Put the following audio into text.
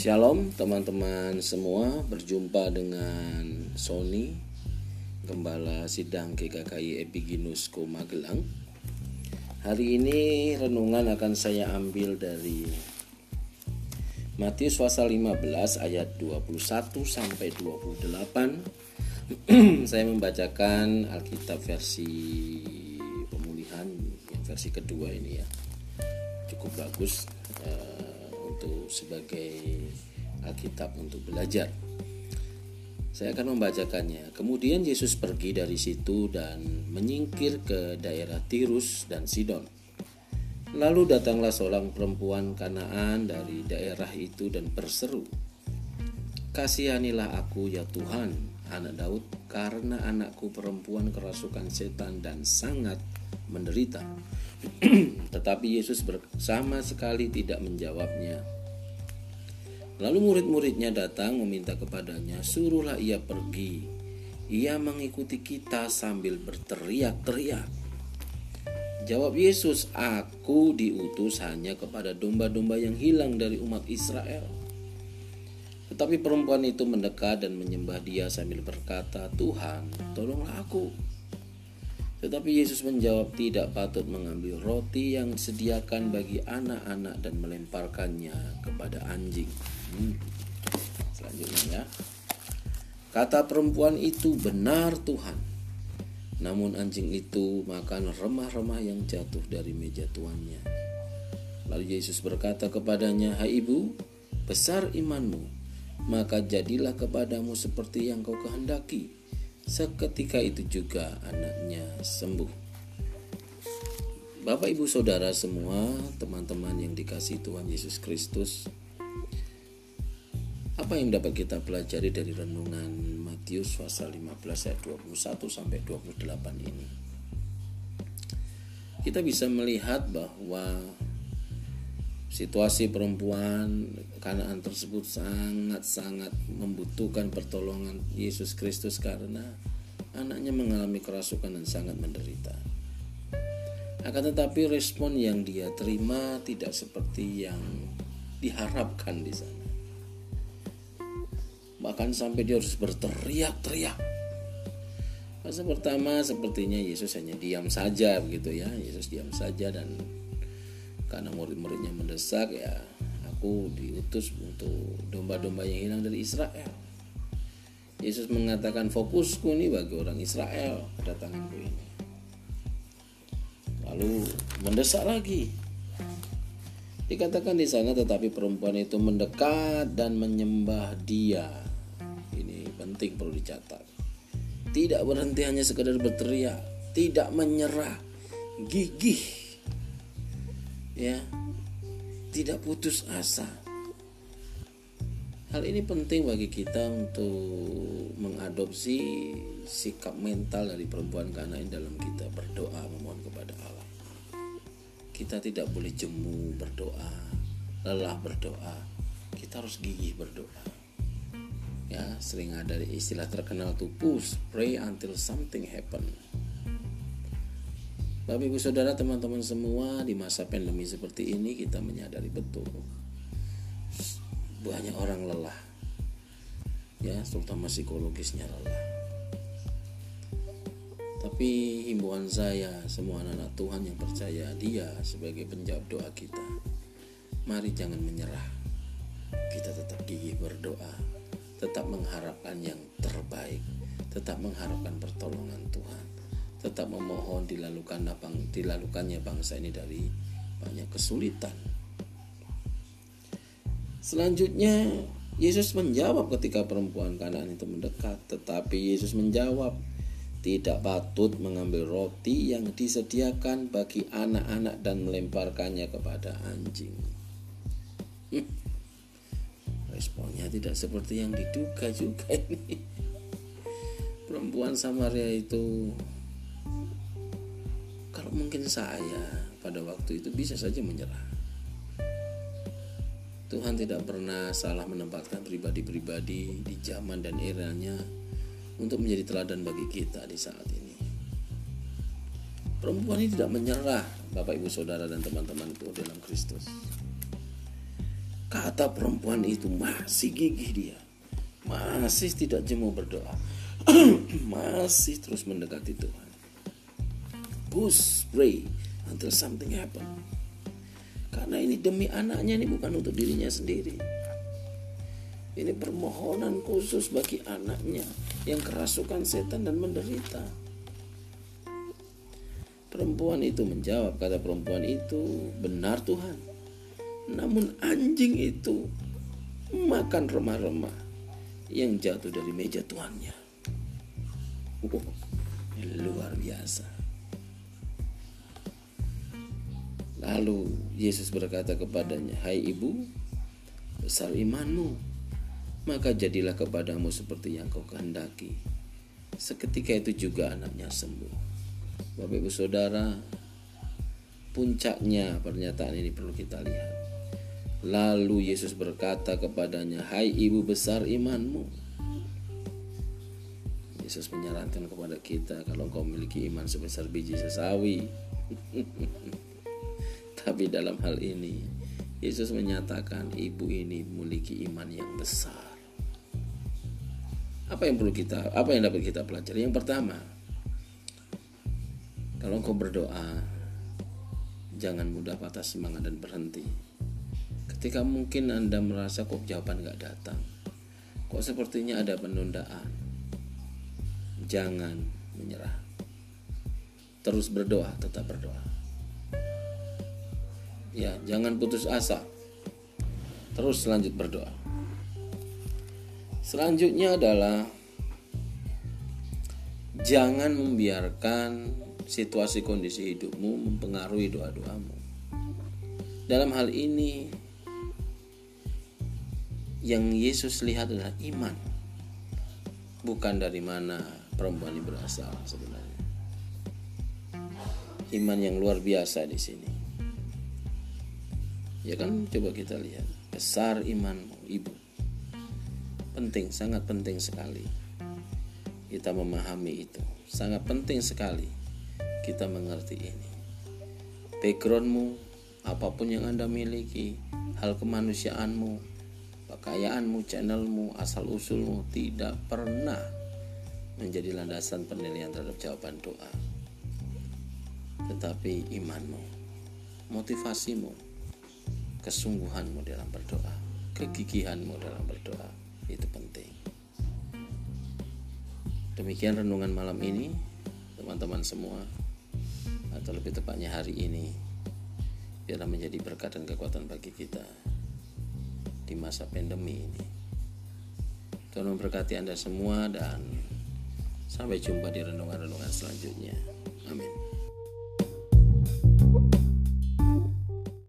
Shalom teman-teman semua, berjumpa dengan Sony Gembala Sidang GKKI Epiginus Ko Magelang. Hari ini renungan akan saya ambil dari Matius pasal 15 ayat 21 sampai 28. Saya membacakan Alkitab versi Pemulihan yang versi kedua ini ya. Cukup bagus sebagai Alkitab untuk belajar. Saya akan membacakannya. Kemudian Yesus pergi dari situ dan menyingkir ke daerah Tirus dan Sidon. Lalu datanglah seorang perempuan Kanaan dari daerah itu dan berseru, "Kasihanilah aku ya Tuhan, anak Daud, karena anakku perempuan kerasukan setan dan sangat menderita." Tetapi Yesus sama sekali tidak menjawabnya. Lalu murid-muridnya datang meminta kepadanya, "Suruhlah ia pergi. Ia mengikuti kita," sambil berteriak-teriak. Jawab Yesus, "Aku diutus hanya kepada domba-domba yang hilang dari umat Israel." Tetapi perempuan itu mendekat dan menyembah dia sambil berkata, "Tuhan, tolonglah aku." Tetapi Yesus menjawab, "Tidak patut mengambil roti yang disediakan bagi anak-anak dan melemparkannya kepada anjing." Selanjutnya ya. Kata perempuan itu, "Benar Tuhan." Namun anjing itu makan remah-remah yang jatuh dari meja tuannya. Lalu Yesus berkata kepadanya, "Hai ibu, besar imanmu, maka jadilah kepadamu seperti yang kau kehendaki." Seketika itu juga anaknya sembuh. Bapak, ibu, saudara semua, teman-teman yang dikasihi Tuhan Yesus Kristus, apa yang dapat kita pelajari dari renungan Matius pasal 15 ayat 21 sampai 28 ini? Kita bisa melihat bahwa situasi perempuan Kanaan tersebut sangat-sangat membutuhkan pertolongan Yesus Kristus karena anaknya mengalami kerasukan dan sangat menderita. Akan tetapi respon yang dia terima tidak seperti yang diharapkan di sana. Bahkan sampai dia harus berteriak-teriak. Masa pertama sepertinya Yesus hanya diam saja begitu ya. Yesus diam saja, dan karena murid-muridnya mendesak, ya aku diutus untuk domba-domba yang hilang dari Israel. Yesus mengatakan, fokusku ini bagi orang Israel, kedatanganku ini. Lalu mendesak lagi. Dikatakan di sana, tetapi perempuan itu mendekat dan menyembah dia. Ini penting, perlu dicatat. Tidak berhenti hanya sekedar berteriak, tidak menyerah, gigih. Ya, tidak putus asa. Hal ini penting bagi kita untuk mengadopsi sikap mental dari perempuan Kanaan dalam kita berdoa memohon kepada Allah. Kita tidak boleh jemu berdoa, lelah berdoa. Kita harus gigih berdoa. Ya, sering ada istilah terkenal tuh, push, pray until something happen. Bapak, ibu, saudara, teman-teman semua, di masa pandemi seperti ini kita menyadari betul banyak orang lelah, ya, terutama psikologisnya lelah. Tapi himbauan saya, semua anak-anak Tuhan yang percaya Dia sebagai penjawab doa kita, mari jangan menyerah. Kita tetap gigih berdoa, tetap mengharapkan yang terbaik, tetap mengharapkan pertolongan Tuhan, tetap memohon dilalukannya bangsa ini dari banyak kesulitan. Selanjutnya Yesus menjawab ketika perempuan Kanaan itu mendekat. Tetapi Yesus menjawab, tidak patut mengambil roti yang disediakan bagi anak-anak dan melemparkannya kepada anjing. Responnya tidak seperti yang diduga juga ini. Perempuan Samaria itu, kalau mungkin saya pada waktu itu bisa saja menyerah. Tuhan tidak pernah salah menempatkan pribadi-pribadi di zaman dan eranya untuk menjadi teladan bagi kita di saat ini. Perempuan ini tidak menyerah, Bapak, ibu, saudara, dan teman-teman itu dalam Kristus. Kata perempuan itu, masih gigih dia, masih tidak jemu berdoa, masih terus mendekati Tuhan. Push, pray until something happen. Karena ini demi anaknya, ini bukan untuk dirinya sendiri. Ini permohonan khusus bagi anaknya yang kerasukan setan dan menderita. Perempuan itu menjawab, kata perempuan itu, benar Tuhan, namun anjing itu makan remah-remah yang jatuh dari meja tuannya. Luar biasa. Lalu Yesus berkata kepadanya, hai ibu, besar imanmu, maka jadilah kepadamu seperti yang kau kehendaki. Seketika itu juga anaknya sembuh. Bapak ibu saudara, puncaknya pernyataan ini perlu kita lihat. Lalu Yesus berkata kepadanya, hai ibu, besar imanmu. Yesus menyarankan kepada kita, kalau engkau memiliki iman sebesar biji sesawi. Tapi dalam hal ini Yesus menyatakan ibu ini memiliki iman yang besar. Apa yang dapat kita pelajari? Yang pertama, kalau engkau berdoa, jangan mudah patah semangat dan berhenti. Ketika mungkin Anda merasa kok jawaban gak datang, kok sepertinya ada penundaan, jangan menyerah. Terus berdoa, tetap berdoa. Ya, jangan putus asa. Terus lanjut berdoa. Selanjutnya adalah jangan membiarkan situasi kondisi hidupmu mempengaruhi doa-doamu. Dalam hal ini, yang Yesus lihat adalah iman, bukan dari mana perempuan ini berasal sebenarnya. Iman yang luar biasa di sini. Ya kan, coba kita lihat, besar imanmu, ibu. Penting, sangat penting sekali. Kita memahami itu, sangat penting sekali. Kita mengerti ini. Backgroundmu, apapun yang Anda miliki, hal kemanusiaanmu, pakaianmu, channelmu, asal-usulmu, tidak pernah menjadi landasan penilaian terhadap jawaban doa. Tetapi imanmu, motivasimu, kesungguhanmu dalam berdoa, kegigihanmu dalam berdoa, itu penting. Demikian renungan malam ini, teman-teman semua, atau lebih tepatnya hari ini. Biarlah menjadi berkat dan kekuatan bagi kita di masa pandemi ini. Tuhan memberkati Anda semua, dan sampai jumpa di renungan-renungan selanjutnya.